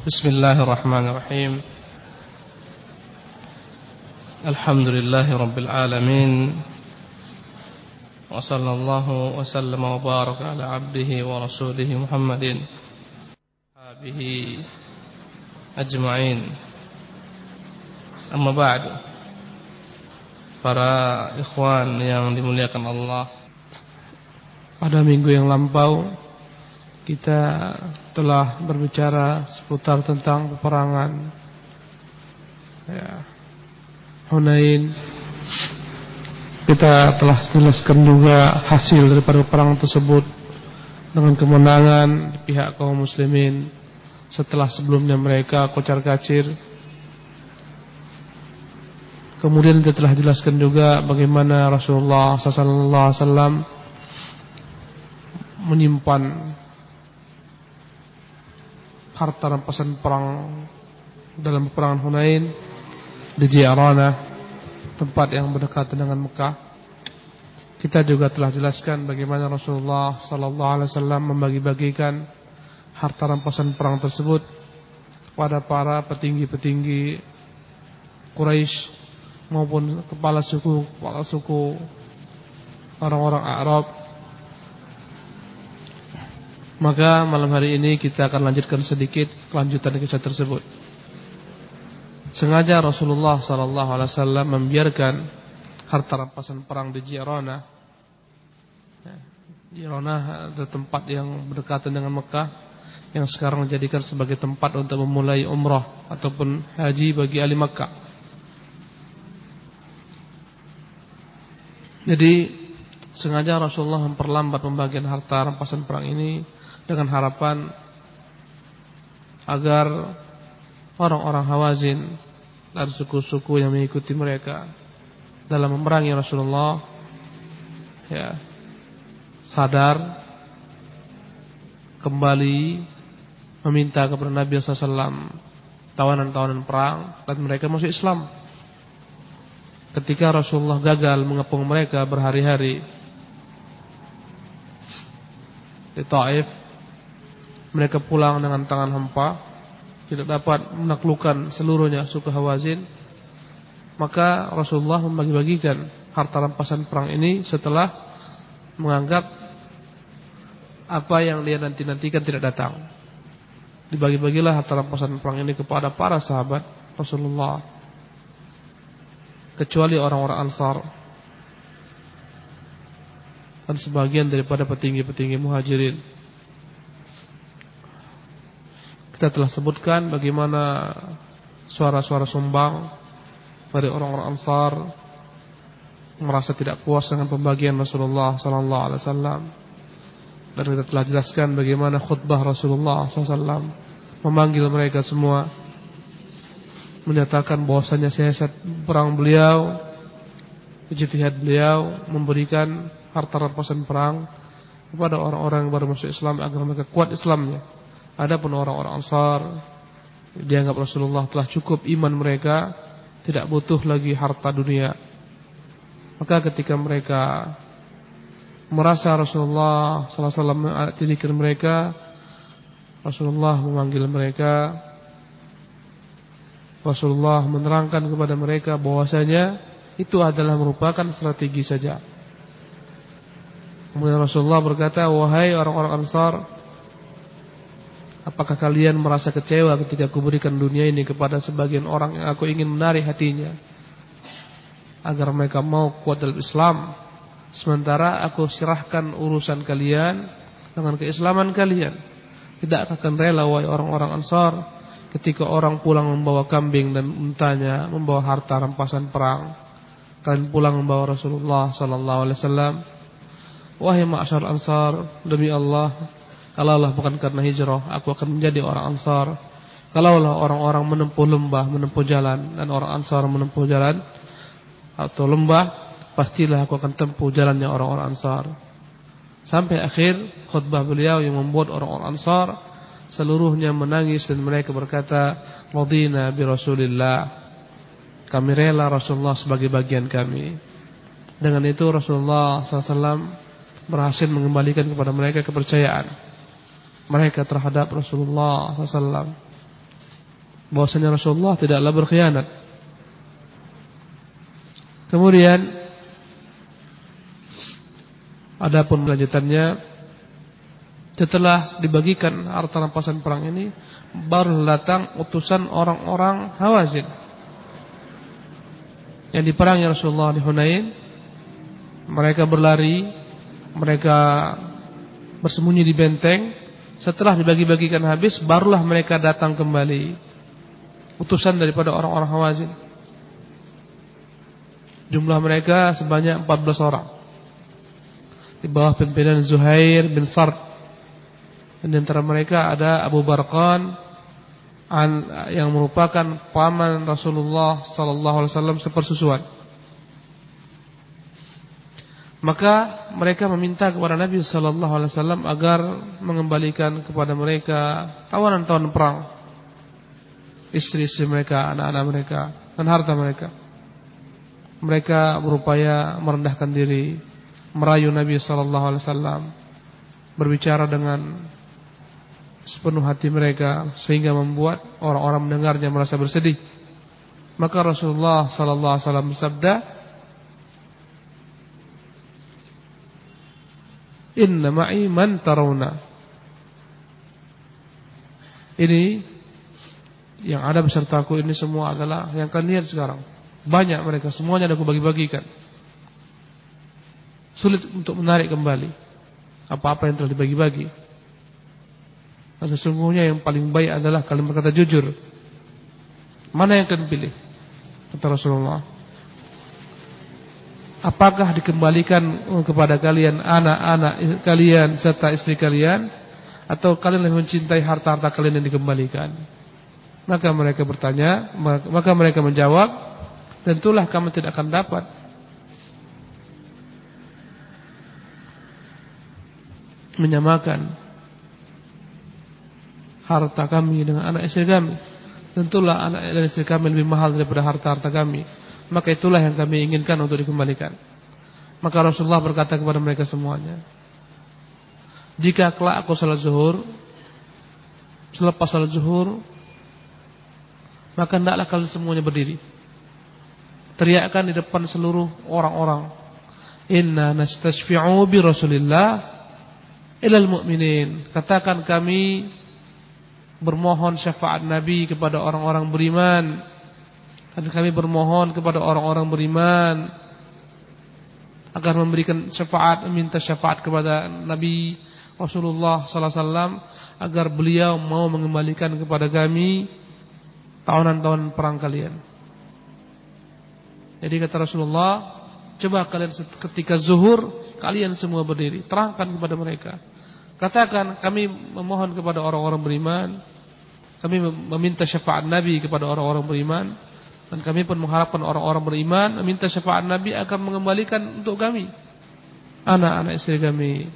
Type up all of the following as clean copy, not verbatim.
Bismillahirrahmanirrahim. Alhamdulillahi Rabbil Alamin. Wa sallallahu wa sallama wa baraka ala abdihi wa rasulihi Muhammadin habihi ajma'in. Amma ba'du. Para ikhwan yang dimuliakan Allah, pada minggu yang lampau kita telah berbicara seputar tentang peperangan Hunain. Kita telah jelaskan juga hasil daripada peperangan tersebut dengan kemenangan di pihak kaum muslimin setelah sebelumnya mereka kocar-kacir. Kemudian kita telah jelaskan juga bagaimana Rasulullah SAW menyimpan harta rampasan perang dalam peperangan Hunain di Ji'ranah, tempat yang berdekatan dengan Mekah. Kita juga telah jelaskan bagaimana Rasulullah sallallahu alaihi wasallam membagi-bagikan harta rampasan perang tersebut kepada para petinggi-petinggi Quraisy maupun kepala suku orang-orang Arab. Maka malam hari ini kita akan lanjutkan sedikit kelanjutan kisah tersebut. Sengaja Rasulullah SAW membiarkan harta rampasan perang di Ji'ranah. Ji'ranah adalah tempat yang berdekatan dengan Mekah, yang sekarang dijadikan sebagai tempat untuk memulai umrah ataupun haji bagi ahli Mekah. Jadi sengaja Rasulullah memperlambat pembagian harta rampasan perang ini dengan harapan agar orang-orang Hawazin dan suku-suku yang mengikuti mereka dalam memerangi Rasulullah sadar kembali, meminta kepada Nabi SAW tawanan-tawanan perang, dan mereka masuk Islam. Ketika Rasulullah gagal mengepung mereka berhari-hari di Ta'if, mereka pulang dengan tangan hampa, tidak dapat menaklukkan seluruhnya suku Hawazin. Maka Rasulullah membagi-bagikan harta rampasan perang ini setelah menganggap apa yang dia nanti-nantikan tidak datang. Dibagi-bagilah harta rampasan perang ini kepada para sahabat Rasulullah, kecuali orang-orang Ansar dan sebagian daripada petinggi-petinggi Muhajirin. Kita telah sebutkan bagaimana suara-suara sumbang dari orang-orang Ansar merasa tidak puas dengan pembagian Rasulullah sallallahu alaihi wasallam, dan kita telah jelaskan bagaimana khutbah Rasulullah sallallahu alaihi wasallam memanggil mereka semua, menyatakan bahwasanya siasat perang beliau, ijtihad beliau memberikan harta rampasan perang kepada orang-orang yang baru masuk Islam agar mereka kuat Islamnya. Adapun orang-orang Ansar dianggap Rasulullah telah cukup iman mereka, tidak butuh lagi harta dunia. Maka ketika mereka merasa Rasulullah sallallahu alaihi wasallam mengingatkan mereka, Rasulullah memanggil mereka, Rasulullah menerangkan kepada mereka bahwasanya itu adalah merupakan strategi saja. Kemudian Rasulullah berkata, "Wahai orang-orang Ansar, apakah kalian merasa kecewa ketika aku berikan dunia ini kepada sebagian orang yang aku ingin menarik hatinya agar mereka mau kuat dalam Islam, sementara aku serahkan urusan kalian dengan keislaman kalian? Tidak akan rela wahai orang-orang Ansar ketika orang pulang membawa kambing dan untanya, membawa harta rampasan perang, kalian pulang membawa Rasulullah sallallahu alaihi wasallam. Wahai ma'asyar Ansar, demi Allah, kalaulah bukan karena hijrah, aku akan menjadi orang Ansar. Kalaulah orang-orang menempuh lembah, menempuh jalan, dan orang Ansar menempuh jalan atau lembah, pastilah aku akan tempuh jalannya orang-orang Ansar." Sampai akhir khutbah beliau yang membuat orang-orang Ansar seluruhnya menangis, dan mereka berkata, "Radhina bi Rasulillah, kami rela Rasulullah sebagai bagian kami." Dengan itu Rasulullah SAW berhasil mengembalikan kepada mereka kepercayaan mereka terhadap Rasulullah SAW. bahwasanya Rasulullah tidaklah berkhianat. Kemudian adapun lanjutannya, setelah dibagikan harta rampasan perang ini, baru datang utusan orang-orang Hawazin yang diperangi Rasulullah di Hunain. Mereka berlari, mereka bersembunyi di benteng. Setelah dibagi-bagikan habis, barulah mereka datang kembali, utusan daripada orang-orang Hawazin. Jumlah mereka sebanyak 14 orang di bawah pimpinan Zuhair bin Sarq. Dan di antara mereka ada Abu Barkan yang merupakan paman Rasulullah SAW sepersusuan. Maka mereka meminta kepada Nabi SAW agar mengembalikan kepada mereka tawanan-tawanan perang, istri-istri mereka, anak-anak mereka, dan harta mereka. Mereka berupaya merendahkan diri, merayu Nabi SAW, berbicara dengan sepenuh hati mereka, sehingga membuat orang-orang mendengarnya merasa bersedih. Maka Rasulullah sallallahu alaihi wasallam bersabda, "Inna mai man tarawna." Ini yang ada besertaku ini semua adalah yang kalian lihat sekarang. Banyak mereka, semuanya aku bagi-bagikan. Sulit untuk menarik kembali apa-apa yang telah dibagi-bagi. Dan sesungguhnya yang paling baik adalah kalian berkata jujur. Mana yang kalian pilih? Kata Rasulullah, apakah dikembalikan kepada kalian anak-anak kalian serta istri kalian, atau kalian lebih mencintai harta-harta kalian yang dikembalikan? Maka mereka bertanya, maka mereka menjawab, tentulah kamu tidak akan dapat. Menyamakan harta kami dengan anak istri kami, tentulah anak dan istri kami lebih mahal daripada harta-harta kami. Maka itulah yang kami inginkan untuk dikembalikan. Maka Rasulullah berkata kepada mereka semuanya, jika kelak aku salat zuhur, selepas salat zuhur, maka hendaklah kalian semuanya berdiri, teriakkan di depan seluruh orang-orang, Inna nastasfi'u bi Rasulillah ilal mu'minin. Katakan, kami bermohon syafaat Nabi kepada orang-orang beriman, dan kami bermohon kepada orang-orang beriman agar memberikan syafaat, meminta syafaat kepada Nabi Rasulullah sallallahu alaihi wasallam agar beliau mau mengembalikan kepada kami tawanan-tawanan perang kalian. Jadi kata Rasulullah, coba kalian ketika zuhur kalian semua berdiri, terangkan kepada mereka, katakan kami memohon kepada orang-orang beriman, kami meminta syafaat Nabi kepada orang-orang beriman, dan kami pun mengharapkan orang-orang beriman meminta syafaat Nabi akan mengembalikan untuk kami anak-anak istri kami.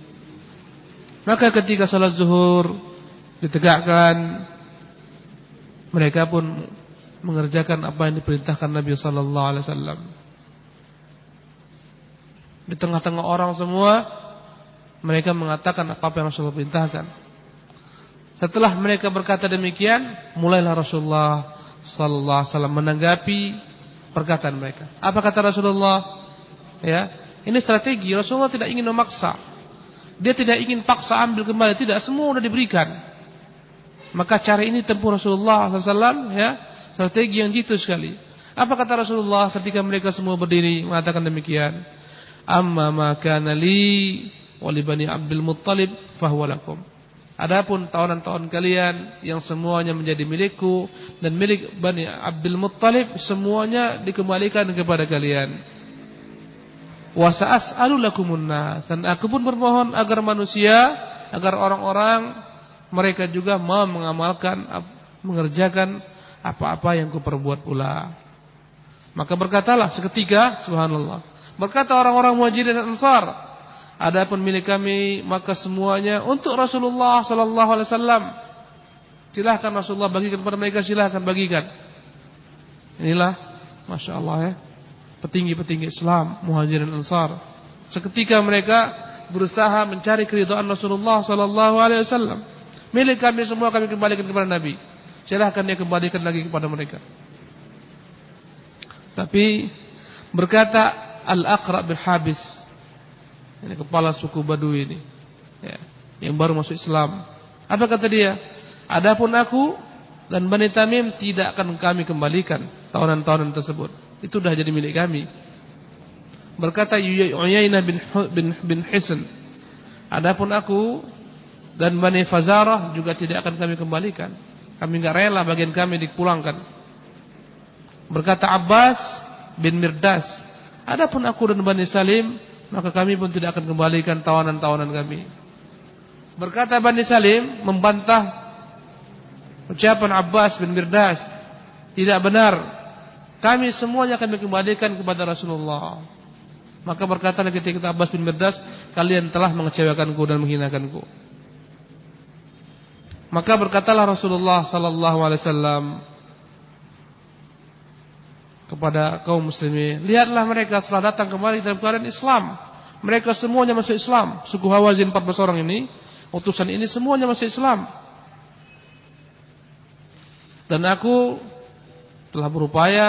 Maka ketika salat zuhur ditegakkan, mereka pun mengerjakan apa yang diperintahkan Nabi sallallahu alaihi wasallam. Di tengah-tengah orang semua, mereka mengatakan apa yang Rasulullah perintahkan. Setelah mereka berkata demikian, mulailah Rasulullah sallallahu alaihi wasallam menanggapi perkataan mereka. Apa kata Rasulullah? Ya, ini strategi. Rasulullah tidak ingin memaksa. Dia tidak ingin paksa ambil kembali, tidak, semua sudah diberikan. Maka cara ini tempuh Rasulullah sallallahu alaihi wasallam, ya, strategi yang jitu sekali. Apa kata Rasulullah ketika mereka semua berdiri mengatakan demikian? Amma maka li wa li bani Abdul Muththalib fa huwa lakum. Adapun tawanan-tawanan kalian yang semuanya menjadi milikku dan milik Bani Abdul Muththalib, semuanya dikembalikan kepada kalian. Wa sa'as'al lakumunna. Dan aku pun bermohon agar manusia, agar orang-orang mereka juga mau mengamalkan, mengerjakan apa-apa yang kuperbuat pula. Maka berkatalah seketika, subhanallah, berkata orang-orang Muhajirin dan Ansar, ada pemilik kami, maka semuanya untuk Rasulullah sallallahu alaihi wasallam. Silahkan Rasulullah bagikan kepada mereka, silahkan bagikan. Inilah Masya Allah, ya, petinggi-petinggi Islam Muhajirin Ansar. Seketika mereka berusaha mencari keridhaan Rasulullah sallallahu alaihi wasallam. Milik kami semua, kami kembalikan kepada Nabi. Silahkan dia kembalikan lagi kepada mereka. Tapi berkata al-Aqra bin habis, ini kepala suku Badui ini, ya, yang baru masuk Islam. Apa kata dia? Adapun aku dan Bani Tamim tidak akan kami kembalikan tawanan-tawanan tersebut. Itu sudah jadi milik kami. Berkata Uyaynah bin Hisn, adapun aku dan Bani Fazarah juga tidak akan kami kembalikan. Kami enggak rela bagian kami dipulangkan. Berkata Abbas bin Mirdas, adapun aku dan Bani Salim, maka kami pun tidak akan kembalikan tawanan-tawanan kami. Berkata Bani Salim membantah ucapan Abbas bin Mirdas, tidak benar, kami semuanya akan dikembalikan kepada Rasulullah. Maka berkata ketika Abbas bin Mirdas, kalian telah mengecewakanku dan menghinakanku. Maka berkatalah Rasulullah sallallahu alaihi wasallam kepada kaum muslimin, lihatlah mereka setelah datang kemari dalam keadaan Islam. Mereka semuanya masuk Islam. Suku Hawazin 14 orang ini, utusan ini semuanya masuk Islam. Dan aku telah berupaya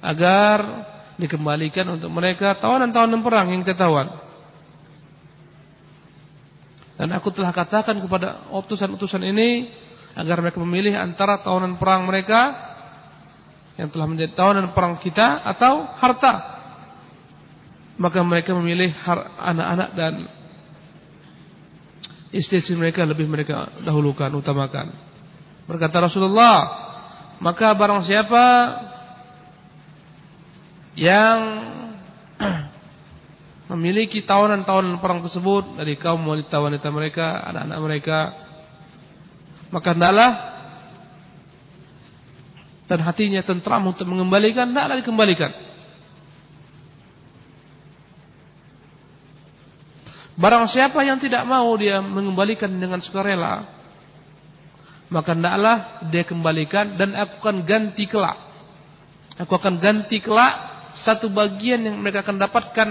agar dikembalikan untuk mereka tawanan-tawanan perang yang ketahuan. Dan aku telah katakan kepada utusan-utusan ini agar mereka memilih antara tawanan perang mereka yang telah menjadi tawanan perang kita atau harta. Maka mereka memilih anak-anak dan istri mereka lebih mereka dahulukan, utamakan. Berkata Rasulullah, maka barang siapa yang memiliki tawanan-tawanan perang tersebut dari kaum wanita-wanita mereka, anak-anak mereka, maka hendaklah dan hatinya tentram untuk mengembalikan, hendaklah dikembalikan. Barang siapa yang tidak mau dia mengembalikan dengan sukarela, maka hendaklah dia kembalikan dan aku akan ganti kelak. Aku akan ganti kelak satu bagian yang mereka akan dapatkan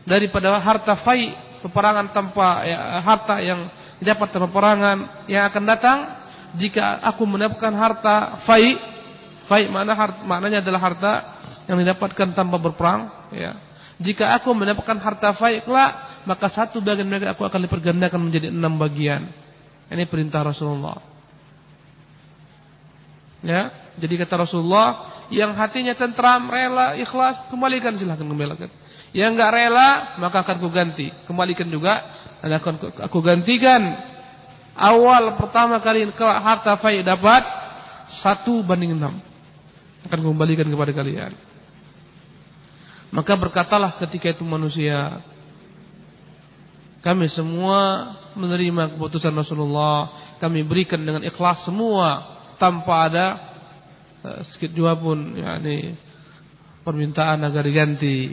daripada harta fai peperangan tanpa ya, harta yang didapat tanpa peperangan yang akan datang jika aku mendapatkan harta fai. Fai maknanya adalah harta yang didapatkan tanpa berperang, ya. Jika aku mendapatkan harta fai kelak, maka satu bagian mereka aku akan dipergandakan menjadi 6 bagian. Ini perintah Rasulullah. Ya, jadi kata Rasulullah, yang hatinya tentram, rela, ikhlas, kembalikan, silahkan kembalikan. Yang enggak rela, maka akan kuganti, kembalikan juga, dan akan aku gantikan. Awal pertama kali harta fai dapat 1/6, akan kembalikan kepada kalian. Maka berkatalah ketika itu manusia, kami semua menerima keputusan Rasulullah, kami berikan dengan ikhlas semua, tanpa ada sedikit jua pun yakni permintaan agar diganti.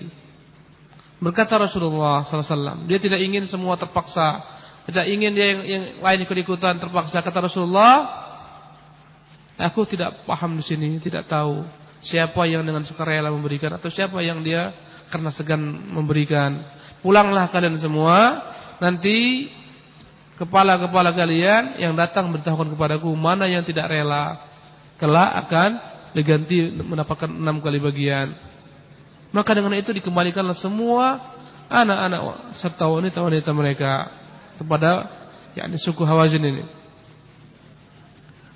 Berkata Rasulullah sallallahu alaihi wasallam, dia tidak ingin semua terpaksa, tidak ingin dia yang lain ikut-ikutan terpaksa. Kata Rasulullah, aku tidak paham di sini, tidak tahu siapa yang dengan sukarela memberikan atau siapa yang dia karena segan memberikan. Pulanglah kalian semua, nanti kepala-kepala kalian yang datang beritahukan kepadaku mana yang tidak rela kelak akan diganti mendapatkan 6 kali bagian. Maka dengan itu dikembalikanlah semua anak-anak serta wanita-wanita mereka kepada yakni suku Hawazin ini.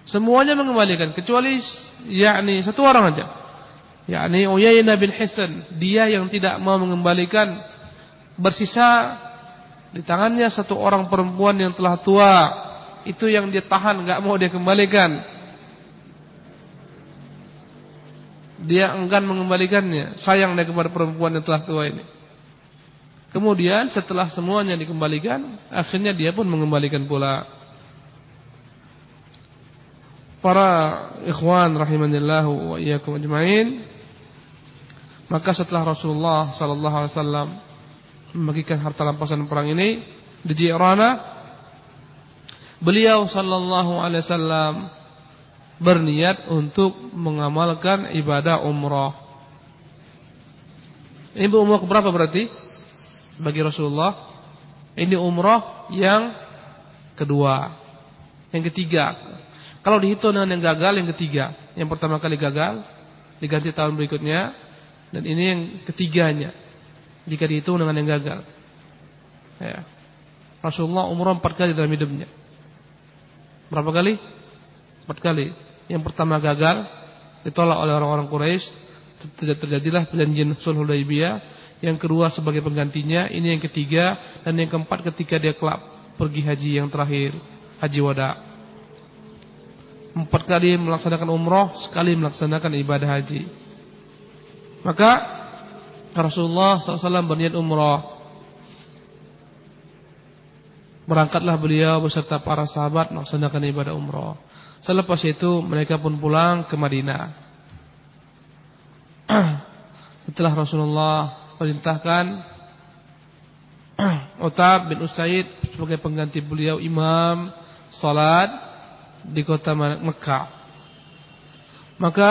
Semuanya mengembalikan kecuali yakni satu orang saja, yakni Uyaynah bin Hisn. Dia yang tidak mau mengembalikan. Bersisa di tangannya satu orang perempuan yang telah tua. Itu yang dia tahan, enggak mau dia kembalikan. Dia enggan mengembalikannya, sayang dia kepada perempuan yang telah tua ini. Kemudian setelah semuanya dikembalikan, akhirnya dia pun mengembalikan pula. Para ikhwan rahimanillahu wa iyyakum ajma'in. Maka setelah Rasulullah sallallahu alaihi wasallam membagikan harta rampasan perang ini di Ji'ranah, beliau sallallahu alaihi wasallam berniat untuk mengamalkan ibadah umrah. Ini umrah berapa berarti? Bagi Rasulullah ini umrah yang kedua, yang ketiga. Kalau dihitung dengan yang gagal, yang ketiga, yang pertama kali gagal diganti tahun berikutnya, dan ini yang ketiganya jika dihitung dengan yang gagal. Ya. Rasulullah umrah 4 kali dalam hidupnya. Berapa kali? 4 kali. Yang pertama gagal, ditolak oleh orang-orang Quraisy, terjadilah perjanjian Sulh Hudaibiyah. Yang kedua sebagai penggantinya, ini yang ketiga, dan yang keempat ketika dia kelak pergi haji yang terakhir, haji wada. 4 kali melaksanakan umroh, sekali melaksanakan ibadah haji. Maka Rasulullah SAW berniat umroh. Berangkatlah beliau beserta para sahabat melaksanakan ibadah umroh. Selepas itu mereka pun pulang ke Madinah. Setelah Rasulullah perintahkan Utab bin Usaid sebagai pengganti beliau imam salat di kota Mekah, maka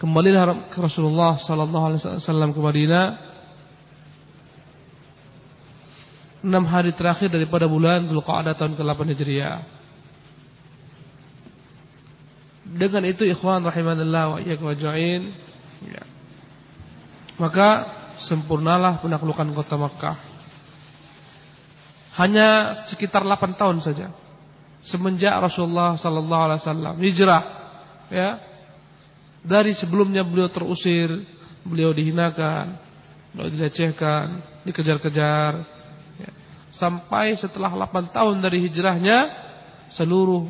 kembalilah Rasulullah SAW ke Madinah 6 hari terakhir daripada bulan Dzulqa'dah tahun ke-8 Hijriah. Dengan itu ikhwan rahimanallah wa iyyakum ajma'in, maka sempurnalah penaklukan kota Makkah. Hanya sekitar 8 tahun saja semenjak Rasulullah sallallahu alaihi wasallam hijrah, ya. Dari sebelumnya beliau terusir, beliau dihinakan, beliau dilecehkan, dikejar-kejar, ya. Sampai setelah 8 tahun dari hijrahnya, seluruh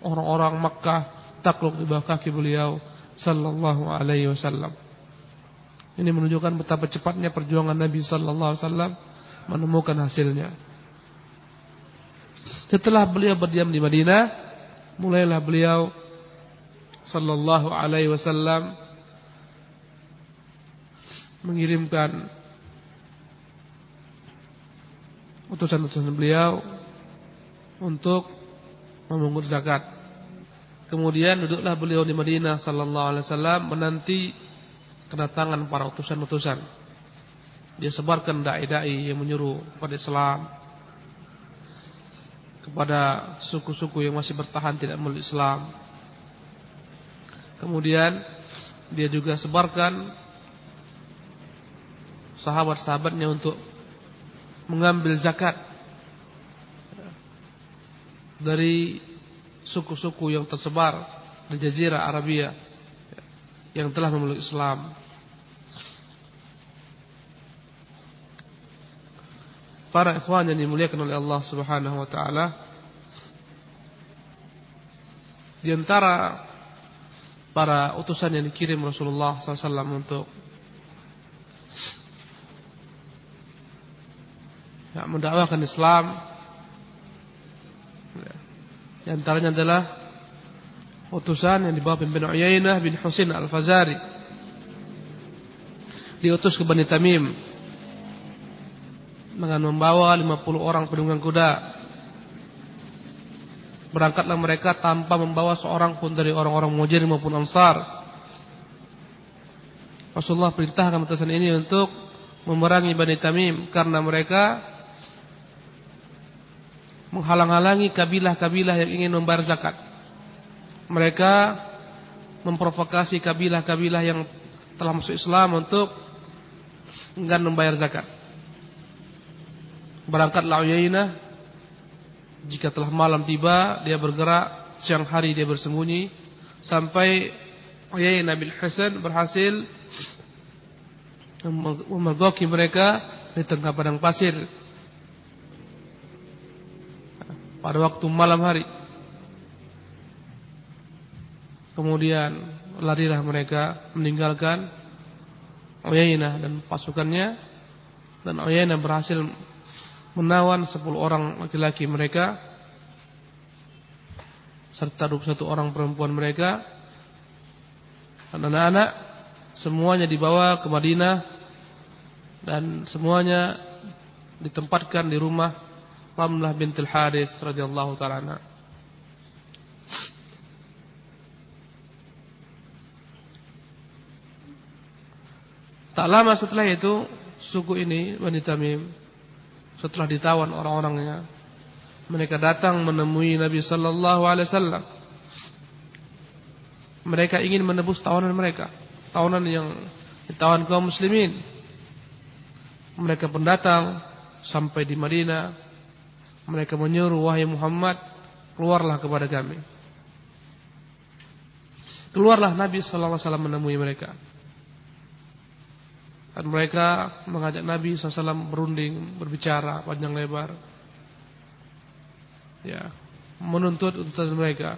orang-orang Makkah takluk di bawah kaki beliau sallallahu alaihi wasallam. Ini menunjukkan betapa cepatnya perjuangan Nabi sallallahu alaihi wasallam menemukan hasilnya. Setelah beliau berdiam di Madinah, mulailah beliau sallallahu alaihi wasallam mengirimkan utusan-utusan beliau untuk memungut zakat. Kemudian duduklah beliau di Madinah sallallahu alaihi wasallam menanti kedatangan para utusan-utusan. Dia sebarkan dai-dai yang menyuruh kepada Islam, kepada suku-suku yang masih bertahan tidak memeluk Islam. Kemudian dia juga sebarkan sahabat-sahabatnya untuk mengambil zakat dari suku-suku yang tersebar di Jazirah Arabia yang telah memeluk Islam. Para ikhwan yang dimuliakan oleh Allah Subhanahu wa taala, di antara para utusan yang dikirim Rasulullah sallallahu alaihi wasallam untuk mendakwahkan Islam, di antaranya adalah utusan yang dibawa pimpin Uyaynah bin Hisn al-Fazari, diutus ke Bani Tamim dengan membawa 50 orang penunggang kuda. Berangkatlah mereka tanpa membawa seorang pun dari orang-orang Muhajirin maupun Ansar. Rasulullah perintahkan utusan ini untuk memerangi Bani Tamim karena mereka menghalang-halangi kabilah-kabilah yang ingin membayar zakat. Mereka memprovokasi kabilah-kabilah yang telah masuk Islam untuk enggan membayar zakat. Berangkatlah Uyainah. Jika telah malam tiba, dia bergerak. Siang hari dia bersembunyi. Sampai Uyainah bin Hisn berhasil memergoki mereka di tengah padang pasir pada waktu malam hari. Kemudian larilah mereka meninggalkan Uyainah dan pasukannya, dan Uyainah berhasil menawan 10 orang laki-laki mereka serta 21 orang perempuan mereka, anak-anak semuanya dibawa ke Madinah dan semuanya ditempatkan di rumah Ramlah bintil Harits radhiyallahu taala anha. Tak lama setelah itu, suku ini, Bani Tamim, setelah ditawan orang-orangnya, mereka datang menemui Nabi sallallahu alaihi wasallam Mereka ingin menebus tawanan mereka, tawanan yang ditawan kaum muslimin. Mereka pun datang sampai di Madinah. Mereka menyuruh, wahai Muhammad, keluarlah kepada kami. Keluarlah. Nabi sallallahu alaihi wasallam menemui mereka. Dan mereka mengajak Nabi SAW berunding, berbicara panjang lebar, ya, menuntut tuntutan mereka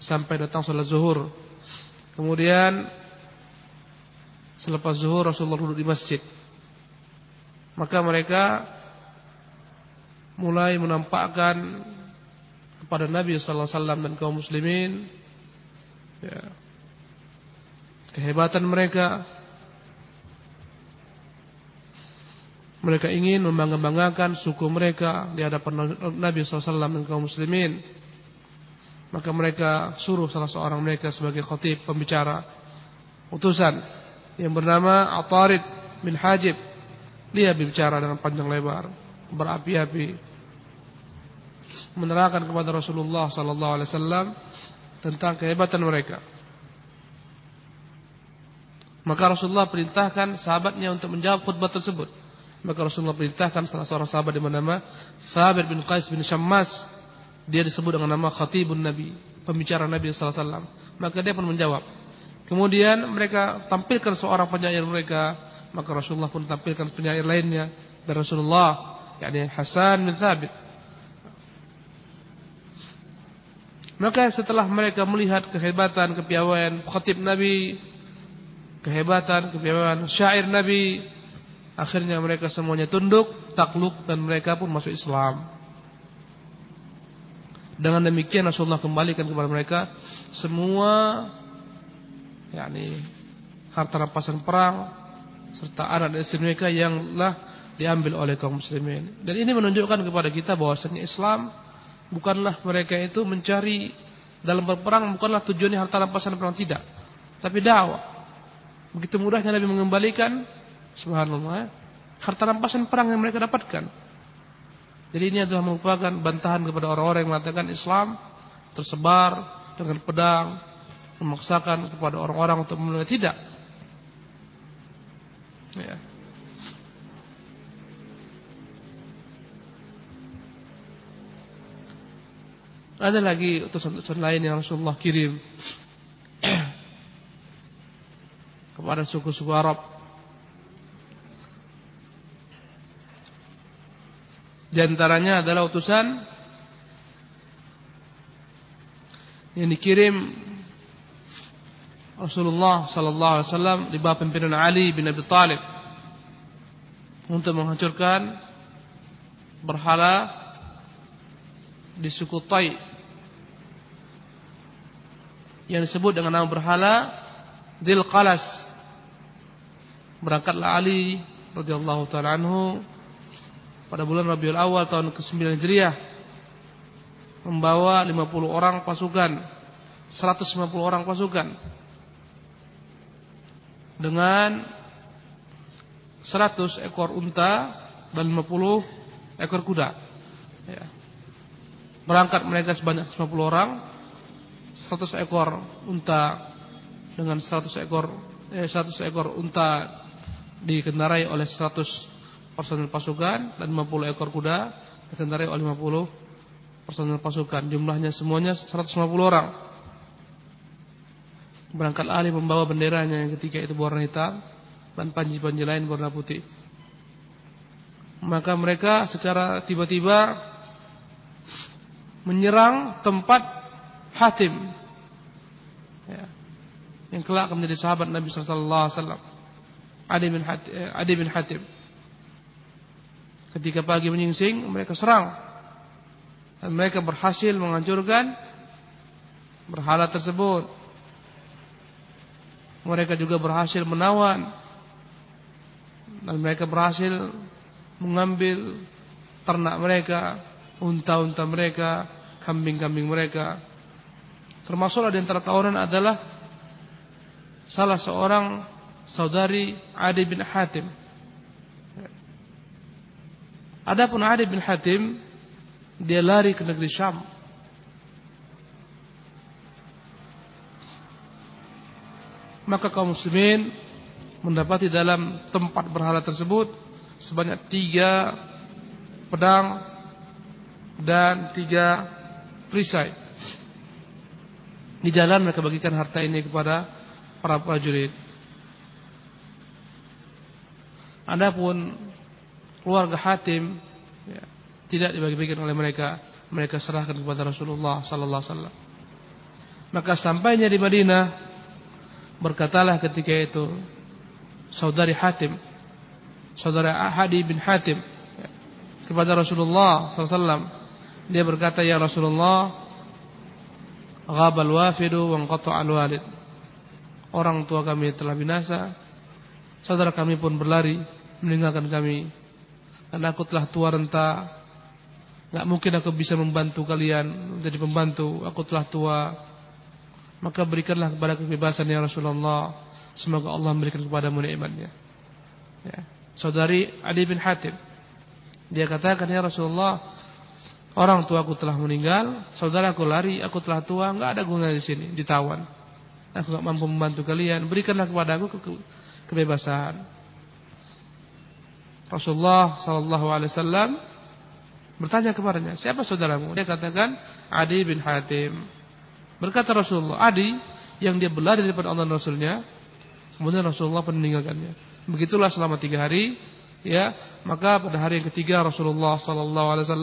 sampai datang salat zuhur. Kemudian selepas zuhur Rasulullah duduk di masjid. Maka mereka mulai menampakkan kepada Nabi SAW dan kaum muslimin, ya, kehebatan mereka. Mereka ingin membangga-banggakan suku mereka di hadapan Nabi SAW dan kaum muslimin. Maka mereka suruh salah seorang mereka sebagai khatib, pembicara utusan, yang bernama Atharid bin Hajib. Dia berbicara dengan panjang lebar, berapi-api, menerangkan kepada Rasulullah SAW tentang kehebatan mereka. Maka Rasulullah perintahkan sahabatnya untuk menjawab khutbah tersebut. Maka Rasulullah perintahkan salah seorang sahabat yang bernama Tsabit bin Qais bin Syammas. Dia disebut dengan nama Khatibun Nabi, pembicara Nabi sallallahu alaihi wasallam. Maka dia pun menjawab. Kemudian mereka tampilkan seorang penyair mereka, maka Rasulullah pun tampilkan penyair lainnya dari Rasulullah, yakni Hasan bin Tsabit. Maka setelah mereka melihat kehebatan kepiawaian khatib Nabi, kehebatan kepiawaian syair Nabi, akhirnya mereka semuanya tunduk, takluk, dan mereka pun masuk Islam. Dengan demikian Rasulullah kembalikan kepada mereka semua, yakni harta rampasan perang serta anak dan istri mereka yang telah diambil oleh kaum muslimin. Dan ini menunjukkan kepada kita bahwasanya Islam bukanlah mereka itu mencari dalam berperang, bukanlah tujuannya harta rampasan perang, tidak, tapi dakwah. Begitu mudahnya Nabi mengembalikan, subhanallah, harta rampasan perang yang mereka dapatkan. Jadi ini adalah merupakan bantahan kepada orang-orang yang mengatakan Islam tersebar dengan pedang, memaksakan kepada orang-orang untuk memulai, tidak, ya. Ada lagi utusan-utusan lain yang Rasulullah kirim kepada suku-suku Arab. Di antaranya adalah utusan yang dikirim Rasulullah sallallahu alaihi wasallam di bawah pimpinan Ali bin Abi Thalib untuk menghancurkan berhala di suku Ta'if yang disebut dengan nama berhala Dil Qalas. Berangkatlah Ali radhiyallahu ta'ala anhu pada bulan Rabiul Awal tahun ke-9 Hijriah membawa 150 orang pasukan dengan 100 ekor unta dan 50 ekor kuda, ya. Berangkat mereka sebanyak 50 orang, 100 ekor unta dengan 100 ekor unta dikendarai oleh 100 personil pasukan dan 50 ekor kuda dikendarai oleh 50 personil pasukan. Jumlahnya semuanya 150 orang. Berangkat Ali membawa benderanya yang ketika itu berwarna hitam dan panji-panji lain berwarna putih. Maka mereka secara tiba-tiba menyerang tempat Hatim, ya, yang kelak akan menjadi sahabat Nabi sallallahu alaihi wasallam, Adi bin Hatim. Ketika pagi menyingsing, mereka serang dan mereka berhasil menghancurkan berhala tersebut. Mereka juga berhasil menawan dan mereka berhasil mengambil ternak mereka, unta-unta mereka, kambing-kambing mereka. Termasuklah di antara tawanan adalah salah seorang saudari Adi bin Hatim. Adapun Adi bin Hatim, dia lari ke negeri Syam. maka kaum muslimin mendapati dalam tempat berhala tersebut sebanyak 3 pedang dan 3 perisai. Di jalan mereka bagikan harta ini kepada para prajurit. Adapun keluarga Hatim ya, tidak dibagi-bagikan oleh mereka. Mereka serahkan kepada Rasulullah sallallahu alaihi wasallam. Maka sampainya di Madinah, berkatalah ketika itu saudara Adi bin Hatim ya, kepada Rasulullah sallallahu alaihi wasallam. Dia berkata, "Ya Rasulullah, ghabal wafidu wa inqata'al walid." Orang tua kami telah binasa, saudara kami pun berlari meninggalkan kami, karena aku telah tua renta. Gak mungkin aku bisa membantu kalian, menjadi pembantu. Aku telah tua. Maka berikanlah kepada kebebasan ya Rasulullah. Semoga Allah memberikan kepadamu nikmatnya. Ya. Saudari Adi bin Hatim, dia katakan, ya Rasulullah, orang tuaku telah meninggal, saudaraku lari, aku telah tua, gak ada gunanya di sini, ditawan. Aku gak mampu membantu kalian. Berikanlah kepada aku kebebasan. Rasulullah SAW bertanya kepadanya, siapa saudaramu? Dia katakan, Adi bin Hatim. Berkata Rasulullah, Adi yang dia berlari daripada Allah dan Rasulnya, kemudian Rasulullah pun meninggalkannya. Begitulah selama 3 hari, ya. Maka pada hari yang ketiga Rasulullah SAW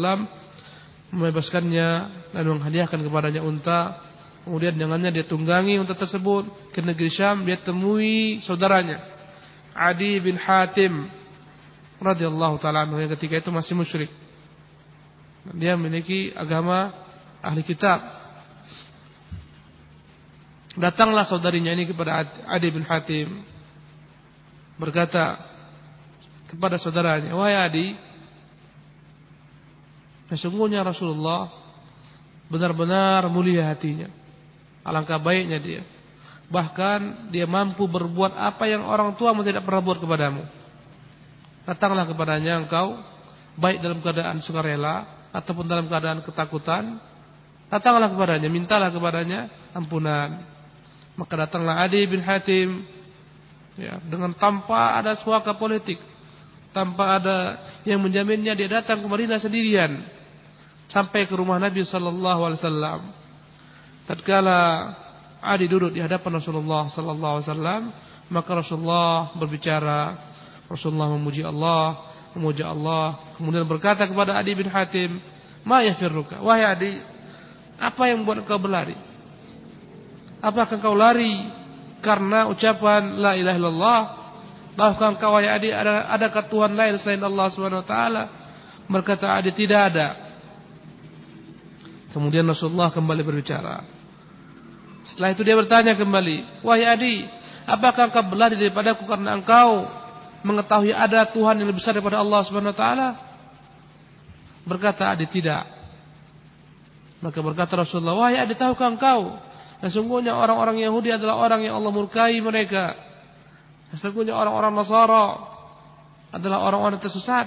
membebaskannya dan menghadiahkan kepadanya unta. Kemudian dengannya dia tunggangi unta tersebut ke negeri Syam. Dia temui saudaranya Adi bin Hatim radhiyallahu taala anhu, yang ketika itu masih musyrik. Dia memiliki agama ahli kitab. Datanglah saudarinya ini kepada Adi bin Hatim, berkata kepada saudaranya, wahai Adi, sesungguhnya Rasulullah benar-benar mulia hatinya. Alangkah baiknya dia, bahkan dia mampu berbuat apa yang orang tuamu tidak pernah buat kepadamu. Datanglah kepadanya engkau, baik dalam keadaan sukarela ataupun dalam keadaan ketakutan. Datanglah kepadanya, mintalah kepadanya ampunan. Maka datanglah Adi bin Hatim ya, dengan tanpa ada suaka politik, tanpa ada yang menjaminnya. Dia datang ke Madinah sendirian, sampai ke rumah Nabi SAW. Tatkala Adi duduk di hadapan Rasulullah SAW, maka Rasulullah berbicara. Rasulullah memuji Allah, memuja Allah, kemudian berkata kepada Adi bin Hatim, ma yafirruka, wahai Adi, apa yang membuat engkau berlari? Apakah engkau lari karena ucapan la ilaha illallah? Bahkan engkau wahai Adi, adakah Tuhan lain selain Allah SWT? Berkata Adi, tidak ada. Kemudian Rasulullah kembali berbicara. Setelah itu dia bertanya kembali, wahai Adi, apakah engkau berlari daripadaku karena engkau mengetahui ada Tuhan yang lebih besar daripada Allah Subhanahu wa taala? Berkata Adi, tidak. Maka berkata Rasulullah, wahai Adi, tahukah engkau sesungguhnya orang-orang Yahudi adalah orang yang Allah murkai mereka. Sesungguhnya orang-orang Nasara adalah orang-orang tersesat.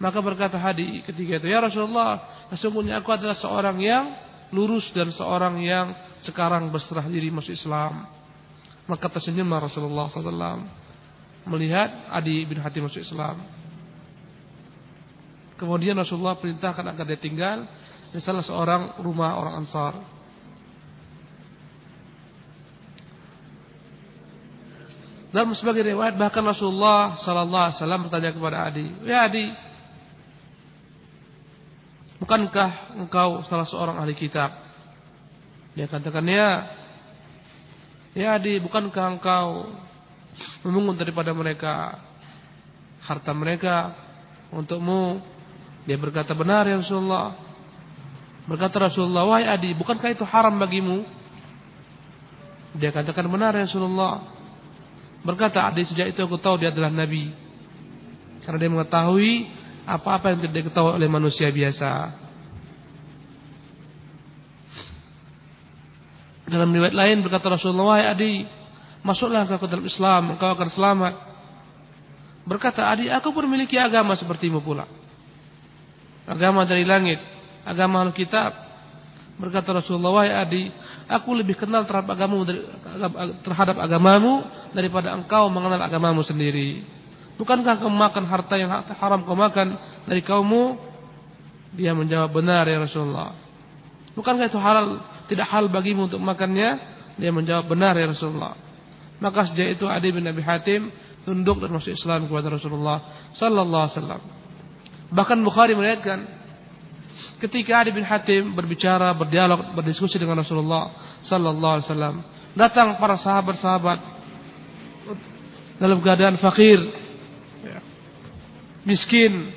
Maka berkata Adi ketika itu, ya Rasulullah, sesungguhnya aku adalah seorang yang lurus dan seorang yang sekarang berserah diri masuk Islam. Maka tersenyumlah Rasulullah SAW melihat Adi bin Hatim masuk Islam. Kemudian Rasulullah perintahkan agar dia tinggal di salah seorang rumah orang Ansar. Dalam sebagian riwayat bahkan Rasulullah sallallahu alaihi wasallam bertanya kepada Adi, "Ya Adi, bukankah engkau salah seorang ahli kitab?" Dia katakan, "Ya. Ya Adi, bukankah engkau memungut daripada mereka harta mereka untukmu?" Dia berkata, benar ya Rasulullah. Berkata Rasulullah, wahai Adi, bukankah itu haram bagimu? Dia katakan, benar ya Rasulullah. Berkata Adi, sejak itu aku tahu dia adalah Nabi, karena dia mengetahui apa-apa yang tidak diketahui oleh manusia biasa. Dalam riwayat lain berkata Rasulullah, wahai Adi, masuklah engkau ke dalam Islam, engkau akan selamat. Berkata Adi, aku pun memiliki agama sepertimu pula, agama dari langit, agama Alkitab. Berkata Rasulullah, wahai Adi, aku lebih kenal terhadap agamamu daripada engkau mengenal agamamu sendiri. Bukankah kau makan harta yang haram kau makan dari kaummu? Dia menjawab, benar ya Rasulullah. Bukankah itu halal, tidak halal bagimu untuk makannya? Dia menjawab, benar ya Rasulullah. Maka sejak itu Adi bin Abi Hatim tunduk dan masuk Islam kepada Rasulullah sallallahu alaihi wasallam. Bahkan Bukhari meriwayatkan, ketika Adi bin Hatim berbicara, berdialog, berdiskusi dengan Rasulullah sallallahu alaihi wasallam, datang para sahabat-sahabat dalam keadaan fakir, miskin,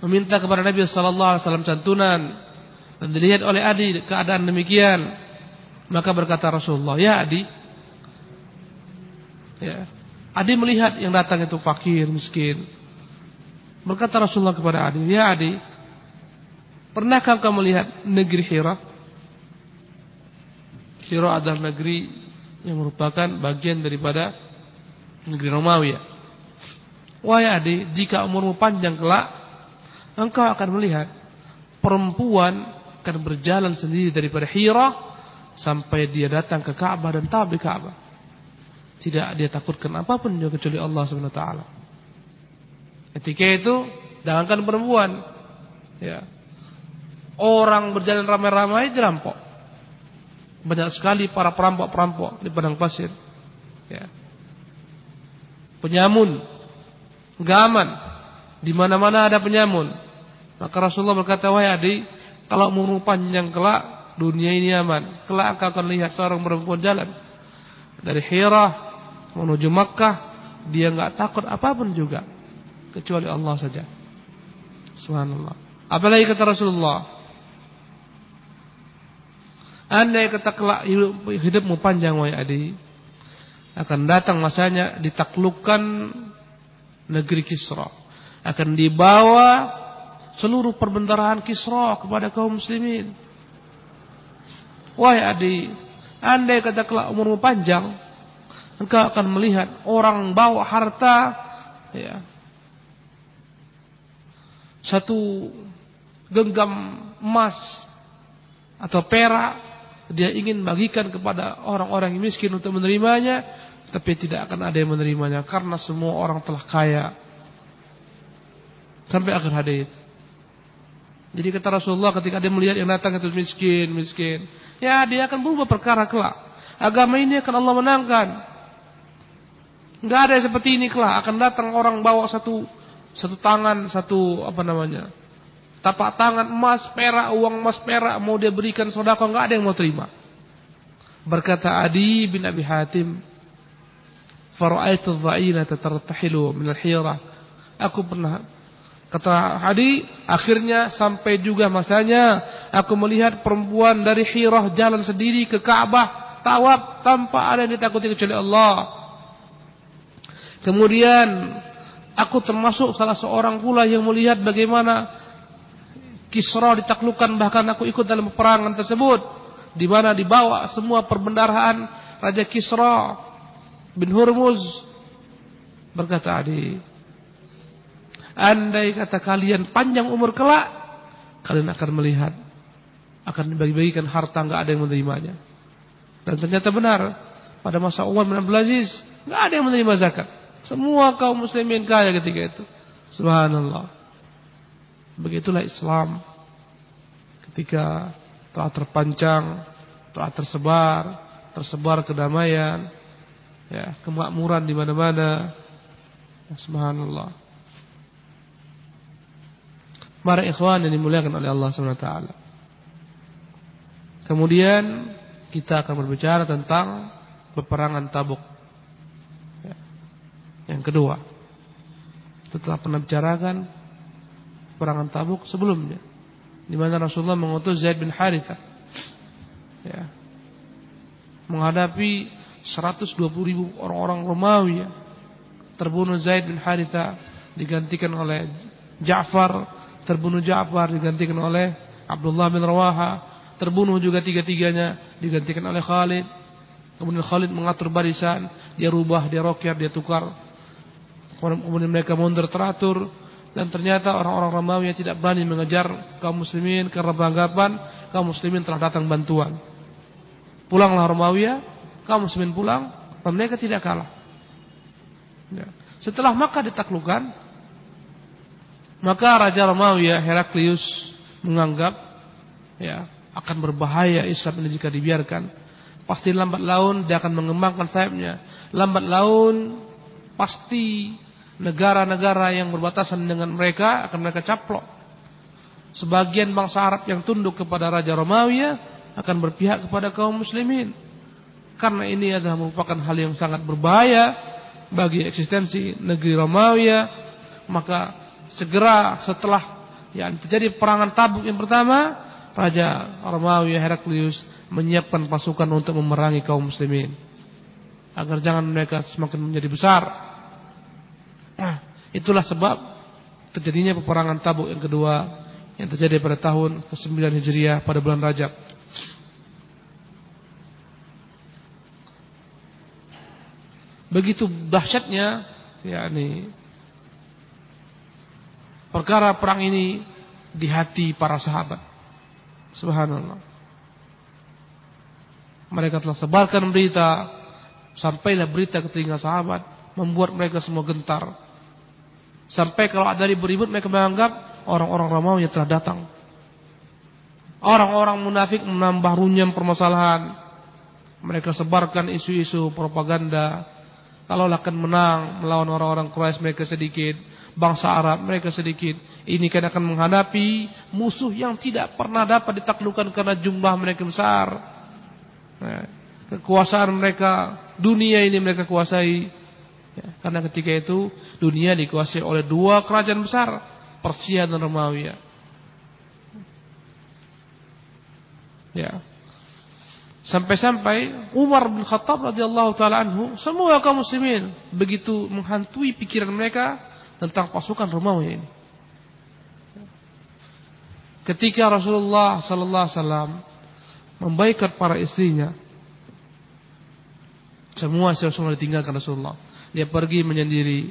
meminta kepada Nabi sallallahu alaihi wasallam santunan. Dan dilihat oleh Adi keadaan demikian, maka berkata Rasulullah, "Ya Adi." Ya. Adi melihat yang datang itu fakir, miskin. Berkata Rasulullah kepada Adi, "Ya Adi, pernahkah kamu melihat negeri Hira?" Hira adalah negeri yang merupakan bagian daripada negeri Romawi. Wahai Adi, jika umurmu panjang kelak, engkau akan melihat perempuan akan berjalan sendiri daripada Hira sampai dia datang ke Ka'bah dan tawaf di Ka'bah. Tidak dia takutkan apapun juga kecuali Allah Subhanahu wa taala. Ketika itu, jangankan perempuan, ya, orang berjalan ramai-ramai dirampok. Banyak sekali para perampok-perampok di padang pasir, ya. Penyamun, gaman, di mana-mana ada penyamun. Maka Rasulullah berkata, wahai Adi, kalau umurmu panjang kelak, dunia ini aman. Kelak engkau akan lihat seorang perempuan jalan dari Hira menuju Makkah, dia enggak takut apapun juga kecuali Allah saja. Subhanallah. Apalagi kata Rasulullah, andai kata kelak hidupmu panjang wahai Adi, akan datang masanya ditaklukkan negeri Kisra, akan dibawa seluruh perbendaharaan Kisra kepada kaum muslimin. Wahai Adi, andai kata kelak umurmu panjang, engkau akan melihat orang bawa harta, ya, satu genggam emas atau perak, dia ingin bagikan kepada orang-orang yang miskin untuk menerimanya, tapi tidak akan ada yang menerimanya karena semua orang telah kaya. Sampai akhir hadis. Jadi kata Rasulullah, ketika dia melihat yang datang itu miskin, ya dia akan berubah perkara kelak. Agama ini akan Allah menangkan. Enggak ada yang seperti ini kelak. Akan datang orang bawa satu tapak tangan uang emas perak, mau dia berikan sedekah, enggak ada yang mau terima. Berkata Adi bin Abi Hatim, "Fara'aitu adh-dha'inata tartahilu min al-hirah." Aku pernah, kata Adi, akhirnya sampai juga masanya aku melihat perempuan dari Hirah jalan sendiri ke Ka'bah, tawaf tanpa ada yang ditakuti kecuali Allah. Kemudian aku termasuk salah seorang pula yang melihat bagaimana Kisra ditaklukkan, bahkan aku ikut dalam peperangan tersebut, di mana dibawa semua perbendaharaan Raja Kisra bin Hormuz. Berkata Adi, andai kata kalian panjang umur kelak, kalian akan melihat akan dibagi-bagikan harta, enggak ada yang menerimanya. Dan ternyata benar, pada masa Umar bin Abdul Aziz enggak ada yang menerima zakat. Semua kaum muslimin kaya ketika itu. Subhanallah. Begitulah Islam. Ketika telah terpancang, telah tersebar kedamaian, ya, kemakmuran di mana-mana. Ya, subhanallah. Para ikhwan yang dimuliakan oleh Allah Subhanahu wa taala. Kemudian kita akan berbicara tentang peperangan Tabuk. Yang kedua, setelah pernah bicarakan perangan Tabuk sebelumnya, di mana Rasulullah mengutus Zaid bin Haritha, ya, menghadapi 120.000 orang-orang Romawi, ya. Terbunuh Zaid bin Haritha, digantikan oleh Ja'far. Terbunuh Ja'far, digantikan oleh Abdullah bin Rawaha. Terbunuh juga tiga-tiganya, digantikan oleh Khalid. Kemudian Khalid mengatur barisan, dia rubah, dia roker, dia tukar. Kemudian mereka mundur teratur. Dan ternyata orang-orang Romawi yang tidak berani mengejar kaum muslimin karena beranggapan kaum muslimin telah datang bantuan. Pulanglah Romawi, kaum muslimin pulang, dan mereka tidak kalah. Ya. Setelah Makkah ditaklukkan, maka Raja Romawi Heraclius menganggap ya akan berbahaya Islam ini jika dibiarkan. Pasti lambat laun dia akan mengembangkan sayapnya. Lambat laun pasti negara-negara yang berbatasan dengan mereka akan mereka caplok. Sebagian bangsa Arab yang tunduk kepada Raja Romawi akan berpihak kepada kaum muslimin. Karena ini adalah merupakan hal yang sangat berbahaya bagi eksistensi negeri Romawi. Maka segera setelah terjadi perangan Tabuk yang pertama, Raja Romawi Heraclius menyiapkan pasukan untuk memerangi kaum muslimin agar jangan mereka semakin menjadi besar. Itulah sebab terjadinya peperangan Tabuk yang kedua yang terjadi pada tahun ke-9 Hijriah pada bulan Rajab. Begitu dahsyatnya perkara perang ini di hati para sahabat. Subhanallah. Mereka telah sebarkan berita, sampailah berita ke telinga sahabat, membuat mereka semua gentar. Sampai kalau ada ribut-ribut mereka menganggap orang-orang Romawi telah datang. Orang-orang munafik menambah runyam permasalahan. Mereka sebarkan isu-isu propaganda. Kalau akan menang melawan orang-orang Quraisy mereka sedikit, bangsa Arab mereka sedikit. Ini kan akan menghadapi musuh yang tidak pernah dapat ditaklukkan karena jumlah mereka besar. Kekuasaan mereka, dunia ini mereka kuasai. Ya, karena ketika itu dunia dikuasai oleh dua kerajaan besar, Persia dan Romawi. Ya. Sampai-sampai Umar bin Khattab radhiyallahu taala anhu, semua kaum muslimin begitu menghantui pikiran mereka tentang pasukan Romawi ini. Ketika Rasulullah sallallahu alaihi wasallam membaikat para istrinya, semua Rasulullah ditinggalkan Rasulullah. Dia pergi menyendiri.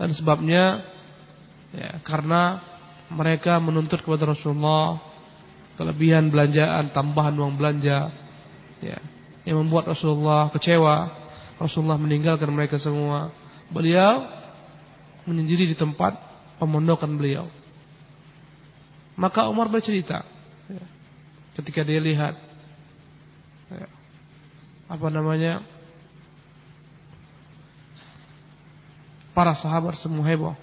Dan sebabnya karena mereka menuntut kepada Rasulullah kelebihan belanjaan, tambahan uang belanja yang membuat Rasulullah kecewa. Rasulullah meninggalkan mereka semua. Beliau menyendiri di tempat pemondokan beliau. Maka Umar bercerita ketika dia lihat para sahabat semua heboh.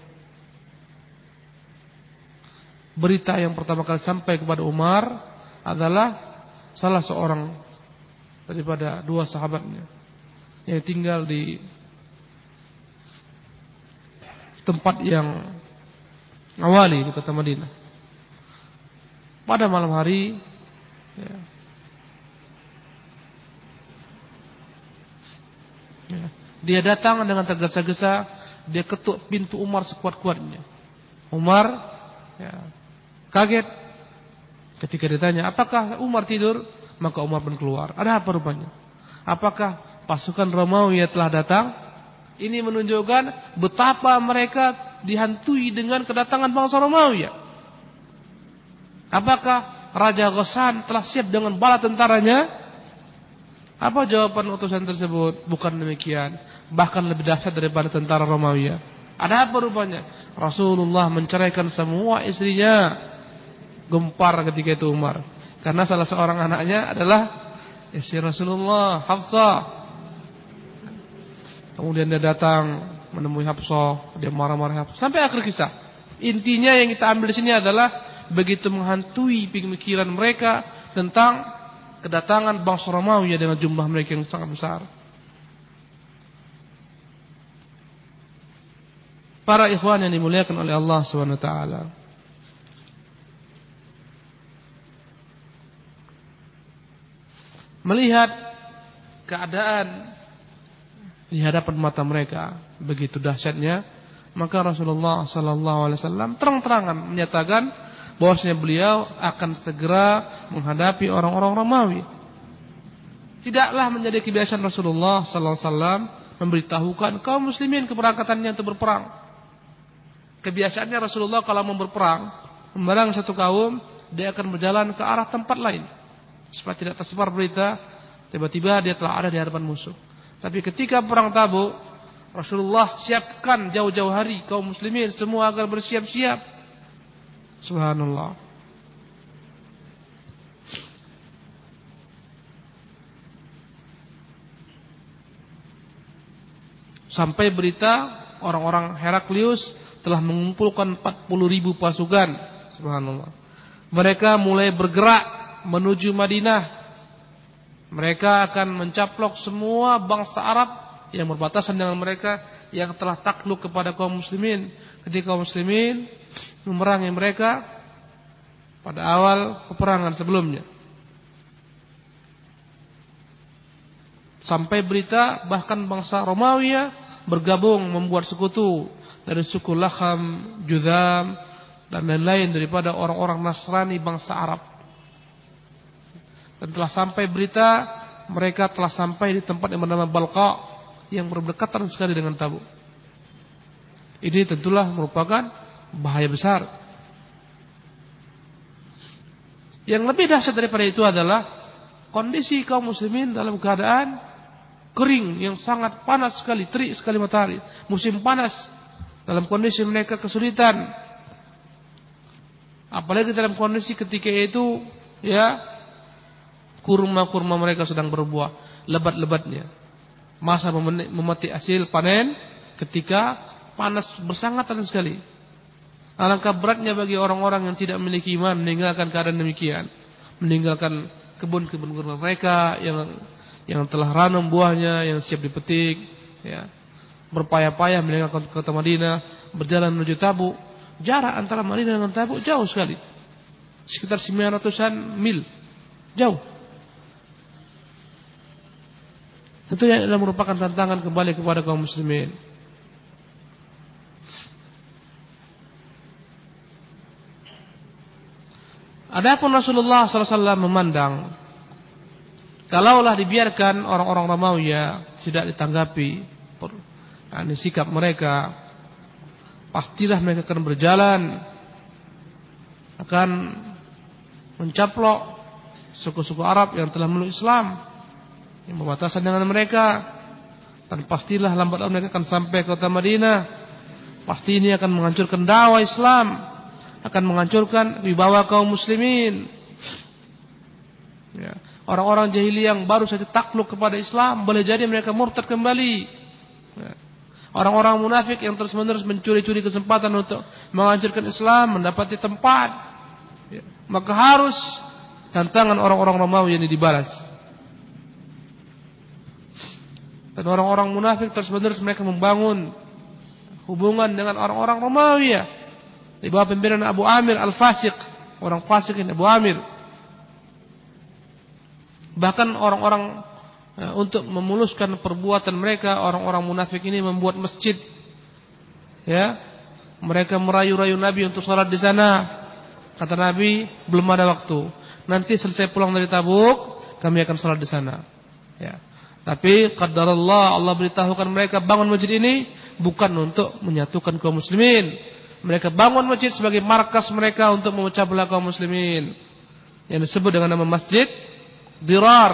Berita yang pertama kali sampai kepada Umar adalah salah seorang daripada dua sahabatnya yang tinggal di tempat yang awali di kota Madinah. Pada malam hari dia datang dengan tergesa-gesa. Dia ketuk pintu Umar sekuat-kuatnya. Umar kaget ketika ditanya, apakah Umar tidur? Maka Umar pun keluar. Ada apa rupanya? Apakah pasukan Romawi telah datang? Ini menunjukkan betapa mereka dihantui dengan kedatangan bangsa Romawi. Apakah Raja Ghassan telah siap dengan bala tentaranya? Apa jawaban utusan tersebut? Bukan demikian. Bahkan lebih dahsyat daripada tentara Romawi. Ada apa rupanya? Rasulullah menceraikan semua istrinya. Gempar ketika itu Umar. Karena salah seorang anaknya adalah istri Rasulullah, Hafsah. Kemudian dia datang menemui Hafsah. Dia marah-marah Hafsah. Sampai akhir kisah. Intinya yang kita ambil di sini adalah begitu menghantui pemikiran mereka tentang kedatangan bangsa Romawi dengan jumlah mereka yang sangat besar. Para ikhwan yang dimuliakan oleh Allah SWT, melihat keadaan di hadapan mata mereka begitu dahsyatnya, maka Rasulullah SAW terang-terangan menyatakan bahwasanya beliau akan segera menghadapi orang-orang Romawi. Tidaklah menjadi kebiasaan Rasulullah sallallahu alaihi wasallam memberitahukan kaum muslimin keberangkatannya untuk berperang. Kebiasaannya Rasulullah kalau mau berperang, memerang satu kaum, dia akan berjalan ke arah tempat lain supaya tidak tersebar berita tiba-tiba dia telah ada di hadapan musuh. Tapi ketika perang Tabuk, Rasulullah siapkan jauh-jauh hari kaum muslimin semua agar bersiap-siap. Subhanallah. Sampai berita orang-orang Heraclius telah mengumpulkan 40.000 pasukan. Subhanallah. Mereka mulai bergerak menuju Madinah. Mereka akan mencaplok semua bangsa Arab yang berbatasan dengan mereka, yang telah takluk kepada kaum muslimin. Ketika kaum muslimin memerangi mereka pada awal peperangan sebelumnya. Sampai berita bahkan bangsa Romawi bergabung membuat sekutu dari suku Laham, Judham dan lain-lain daripada orang-orang Nasrani bangsa Arab. Dan telah sampai berita mereka telah sampai di tempat yang bernama Balqa yang berdekatan sekali dengan Tabuk. Ini tentulah merupakan bahaya besar. Yang lebih dahsyat daripada itu adalah kondisi kaum muslimin dalam keadaan kering yang sangat panas sekali, terik sekali matahari, musim panas. Dalam kondisi mereka kesulitan, apalagi dalam kondisi ketika itu kurma-kurma mereka sedang berbuah lebat-lebatnya. Masa memetik hasil panen ketika panas bersangatan sekali. Alangkah beratnya bagi orang-orang yang tidak memiliki iman meninggalkan keadaan demikian, meninggalkan kebun-kebun kurma mereka yang telah ranum buahnya, yang siap dipetik, berpayah-payah meninggalkan kota Madinah, berjalan menuju Tabuk. Jarak antara Madinah dengan Tabuk jauh sekali, sekitar 900-an mil, jauh. Itu yang merupakan tantangan kembali kepada kaum muslimin. Adapun Rasulullah SAW memandang, kalaulah dibiarkan orang-orang Romawi tidak ditanggapi sikap mereka, pastilah mereka akan berjalan, akan mencaplok suku-suku Arab yang telah meluk Islam, yang berbatasan dengan mereka. Dan pastilah lambat laun mereka akan sampai ke kota Madinah. Pasti ini akan menghancurkan dakwah Islam, akan menghancurkan wibawa kaum muslimin. Orang-orang jahiliyah yang baru saja takluk kepada Islam, boleh jadi mereka murtad kembali. Orang-orang munafik yang terus-menerus mencuri-curi kesempatan untuk menghancurkan Islam mendapati tempat. Maka harus tantangan orang-orang Romawi yang dibalas. Dan orang-orang munafik terus-menerus mereka membangun hubungan dengan orang-orang Romawi di bawah pimpinan Abu Amir Al-Fasiq, orang fasik ini Abu Amir. Bahkan orang-orang untuk memuluskan perbuatan mereka, orang-orang munafik ini membuat masjid. Mereka merayu-rayu Nabi untuk sholat di sana. Kata Nabi, belum ada waktu. Nanti selesai pulang dari Tabuk, kami akan sholat di sana. Tapi qadarullah, Allah beritahukan mereka bangun masjid ini bukan untuk menyatukan kaum muslimin. Mereka bangun masjid sebagai markas mereka untuk memecah belah kaum muslimin, yang disebut dengan nama masjid Dirar.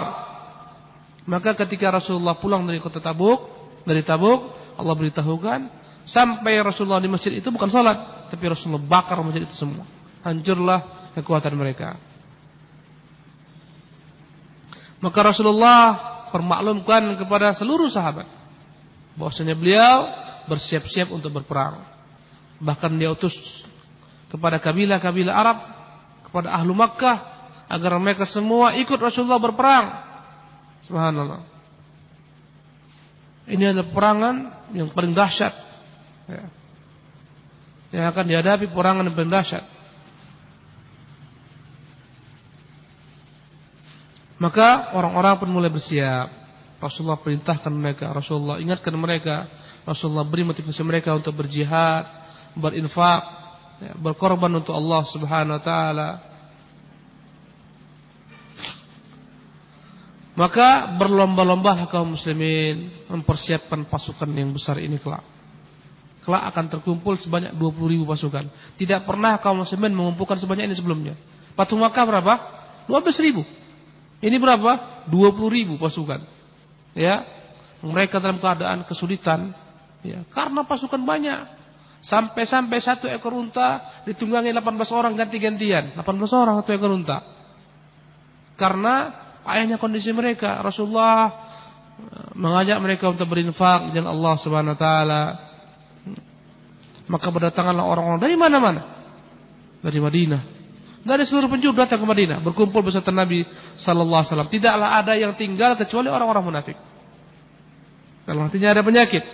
Maka ketika Rasulullah pulang dari kota Tabuk, Allah beritahukan sampai Rasulullah di masjid itu bukan salat, tapi Rasulullah bakar masjid itu semua. Hancurlah kekuatan mereka. Maka Rasulullah permaklumkan kepada seluruh sahabat bahwasanya beliau bersiap-siap untuk berperang. Bahkan dia utus kepada kabilah-kabilah Arab, kepada ahlu Makkah, agar mereka semua ikut Rasulullah berperang. Subhanallah. Ini adalah perangan yang paling dahsyat, yang akan dihadapi, perangan yang paling dahsyat. Maka orang-orang pun mulai bersiap. Rasulullah perintahkan mereka, Rasulullah ingatkan mereka, Rasulullah beri motivasi mereka untuk berjihad, berinfak, berkorban untuk Allah Subhanahu Wa Taala. Maka berlomba-lombalah kaum muslimin mempersiapkan pasukan yang besar ini kelak. kelak akan terkumpul sebanyak 20.000 pasukan. Tidak pernah kaum muslimin mengumpulkan sebanyak ini sebelumnya. Patung Makkah berapa? 12.000. Ini berapa? 20.000 pasukan. Ya, mereka dalam keadaan kesulitan, ya, karena pasukan banyak. Sampai-sampai satu ekor unta ditunggangi 18 orang ganti-gantian. 18 orang satu ekor unta. Karena ayahnya kondisi mereka. Rasulullah mengajak mereka untuk berinfak dan Allah Subhanahu wa taala. Maka berdatanganlah orang-orang dari mana-mana. Dari Madinah. Dari seluruh penjuru datang ke Madinah, berkumpul beserta Nabi sallallahu alaihi wasallam. Tidaklah ada yang tinggal kecuali orang-orang munafik. Kalau hatinya ada penyakit.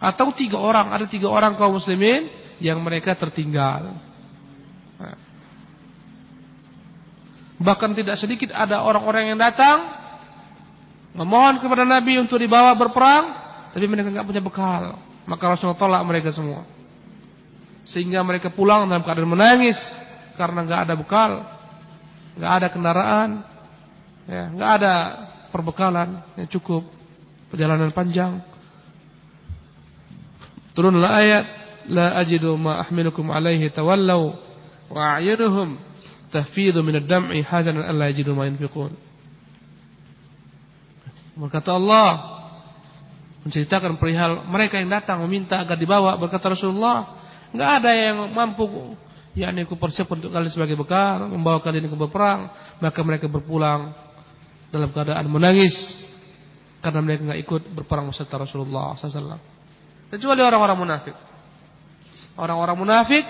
Atau ada tiga orang kaum muslimin yang mereka tertinggal. Bahkan tidak sedikit ada orang-orang yang datang memohon kepada Nabi untuk dibawa berperang, tapi mereka tidak punya bekal. Maka Rasulullah tolak mereka semua, sehingga mereka pulang dalam keadaan menangis karena tidak ada bekal, tidak ada kendaraan, tidak ada perbekalan yang cukup, perjalanan panjang. Turunlah ayat, la ajidu ma ahmilukum alaihi tawallau wa a'yunuhum tahfidhu min ad-dam'i hazanan alla yajidu ma yunfiqun. Berkata Allah menceritakan perihal mereka yang datang meminta agar dibawa. Berkata Rasulullah, enggak ada yang mampu yakni kupersiapkan untuk kalian sebagai bekal, membawa kalian ke berperang. Maka mereka berpulang dalam keadaan menangis karena mereka enggak ikut berperang beserta Rasulullah SAW. Kecuali orang-orang munafik. Orang-orang munafik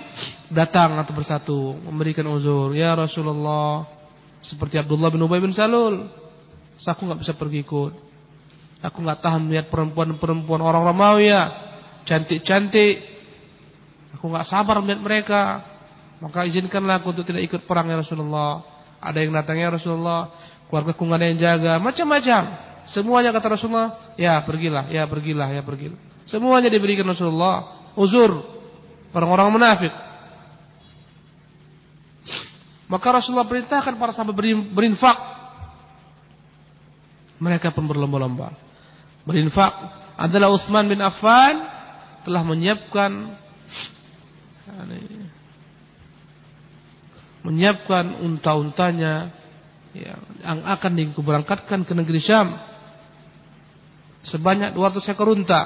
datang atau bersatu memberikan uzur, ya Rasulullah, seperti Abdullah bin Ubay bin Salul. Aku enggak bisa pergi ikut. Aku enggak tahan melihat perempuan-perempuan orang Romawi ya, cantik-cantik. Aku enggak sabar melihat mereka. Maka izinkanlah aku untuk tidak ikut perang ya Rasulullah. Ada yang datang ya Rasulullah, keluargaku enggak ada yang jaga, macam-macam. Semuanya kata Rasulullah, ya pergilah, ya pergilah, ya pergilah. Semuanya diberikan Rasulullah uzur orang-orang munafik. Maka Rasulullah perintahkan para sahabat berinfak. Mereka pun berlomba-lomba berinfak. Adalah Utsman bin Affan telah menyiapkan unta-untanya yang akan diberangkatkan ke negeri Syam sebanyak 200 ekor unta,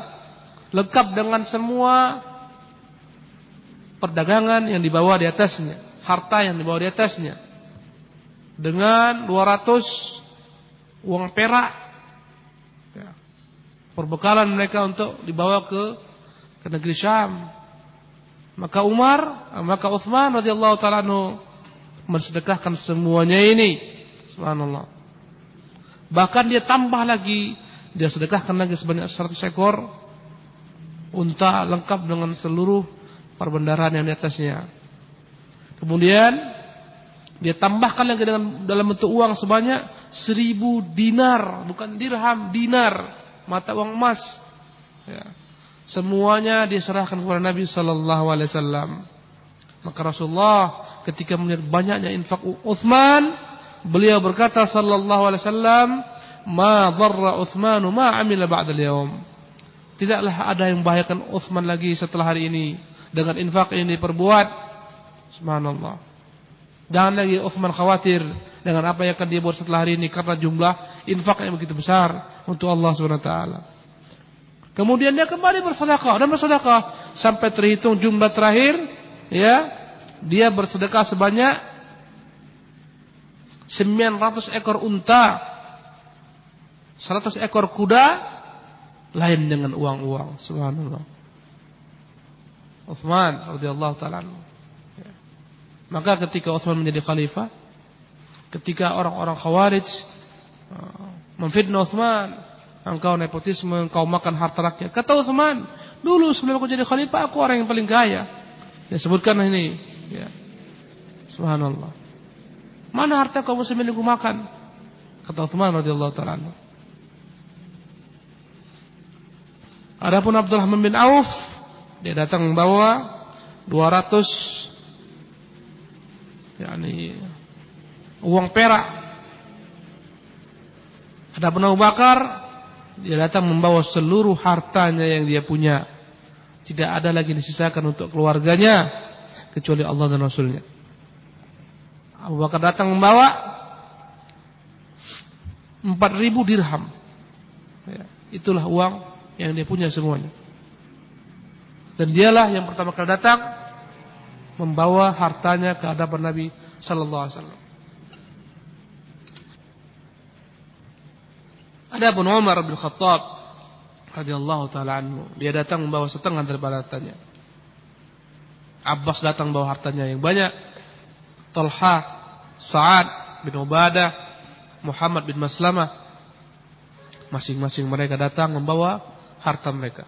lengkap dengan semua perdagangan yang dibawa di atasnya, harta yang dibawa di atasnya, dengan 200 uang perak, ya, perbekalan mereka untuk dibawa ke negeri Syam. Maka maka Utsman radhiyallahu taala anhu mensedekahkan semuanya ini. Subhanallah. Bahkan dia tambah lagi, dia sedekahkan lagi sebanyak 100 ekor unta lengkap dengan seluruh perbendaharaan yang di atasnya. Kemudian dia tambahkan lagi dalam bentuk uang sebanyak 1000 dinar, bukan dirham, dinar, mata uang emas. Ya. Semuanya diserahkan kepada Nabi Sallallahu Alaihi Wasallam. Maka Rasulullah ketika melihat banyaknya infak Utsman, beliau berkata Sallallahu Alaihi Wasallam, "Ma dharra Utsmanu ma amila ba'dal yaum." Tidaklah ada yang membahayakan Utsman lagi setelah hari ini dengan infak ini perbuat. Subhanallah. Jangan lagi Utsman khawatir dengan apa yang akan dia buat setelah hari ini karena jumlah infaknya begitu besar untuk Allah Subhanahu wa taala. Kemudian dia kembali bersedekah sampai terhitung jumlah terakhir, ya, dia bersedekah sebanyak 900 ekor unta, 100 ekor kuda, lain dengan uang-uang. Subhanallah. Utsman radhiyallahu taala. Maka ketika Utsman menjadi khalifah, ketika orang-orang Khawarij memfitnah Utsman, engkau nepotisme, engkau makan harta rakyat. Kata Utsman, dulu sebelum aku jadi khalifah, aku orang yang paling kaya. Dia sebutkan ini, ya. Subhanallah. Mana harta kaum muslimin yang aku makan? Kata Utsman radhiyallahu taala. Adapun Abdurrahman bin Auf, dia datang membawa 200 uang perak. Adapun Abu Bakar, dia datang membawa seluruh hartanya yang dia punya, tidak ada lagi disisakan untuk keluarganya kecuali Allah dan Rasulnya. Abu Bakar datang membawa 4.000 dirham. Itulah uang yang dia punya semuanya. Dan dialah yang pertama kali datang membawa hartanya ke hadapan Nabi sallallahu alaihi wasallam. Adapun Umar bin Khattab radhiyallahu taala anhu, dia datang membawa setengah daripada hartanya. Abbas datang membawa hartanya yang banyak. Talha, Sa'ad bin Ubadah, Muhammad bin Maslamah, masing-masing mereka datang membawa harta mereka.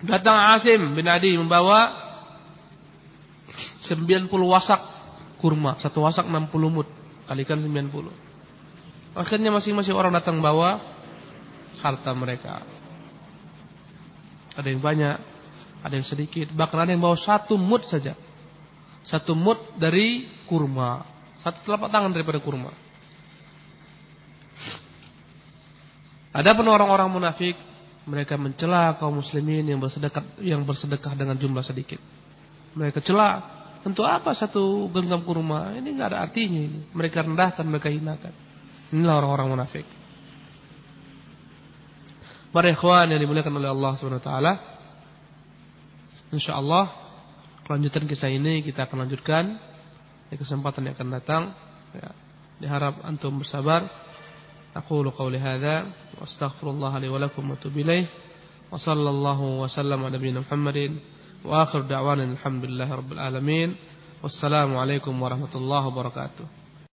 Datang Asim bin Adi membawa 90 wasak kurma, satu wasak 60 mud, kalikan 90. Akhirnya masing-masing orang datang membawa harta mereka. Ada yang banyak, ada yang sedikit, bahkan ada yang bawa satu mud saja. Satu mud dari kurma, satu telapak tangan daripada kurma. Adapun orang-orang munafik, mereka mencela kaum muslimin yang bersedekah dengan jumlah sedikit. Mereka cela, untuk apa satu genggam kurma? Ini enggak ada artinya ini. Mereka rendahkan, mereka hinakan. Inilah orang-orang munafik. Para ikhwan yang dimuliakan oleh Allah Subhanahu wa taala. Insyaallah kelanjutan kisah ini kita akan lanjutkan di kesempatan yang akan datang. Ya. Diharap antum bersabar. أقول قولي هذا وأستغفر الله لي ولكم وأتوب إليه وصلى الله وسلم على نبينا محمد وآخر دعوانا الحمد لله رب العالمين والسلام عليكم ورحمة الله وبركاته.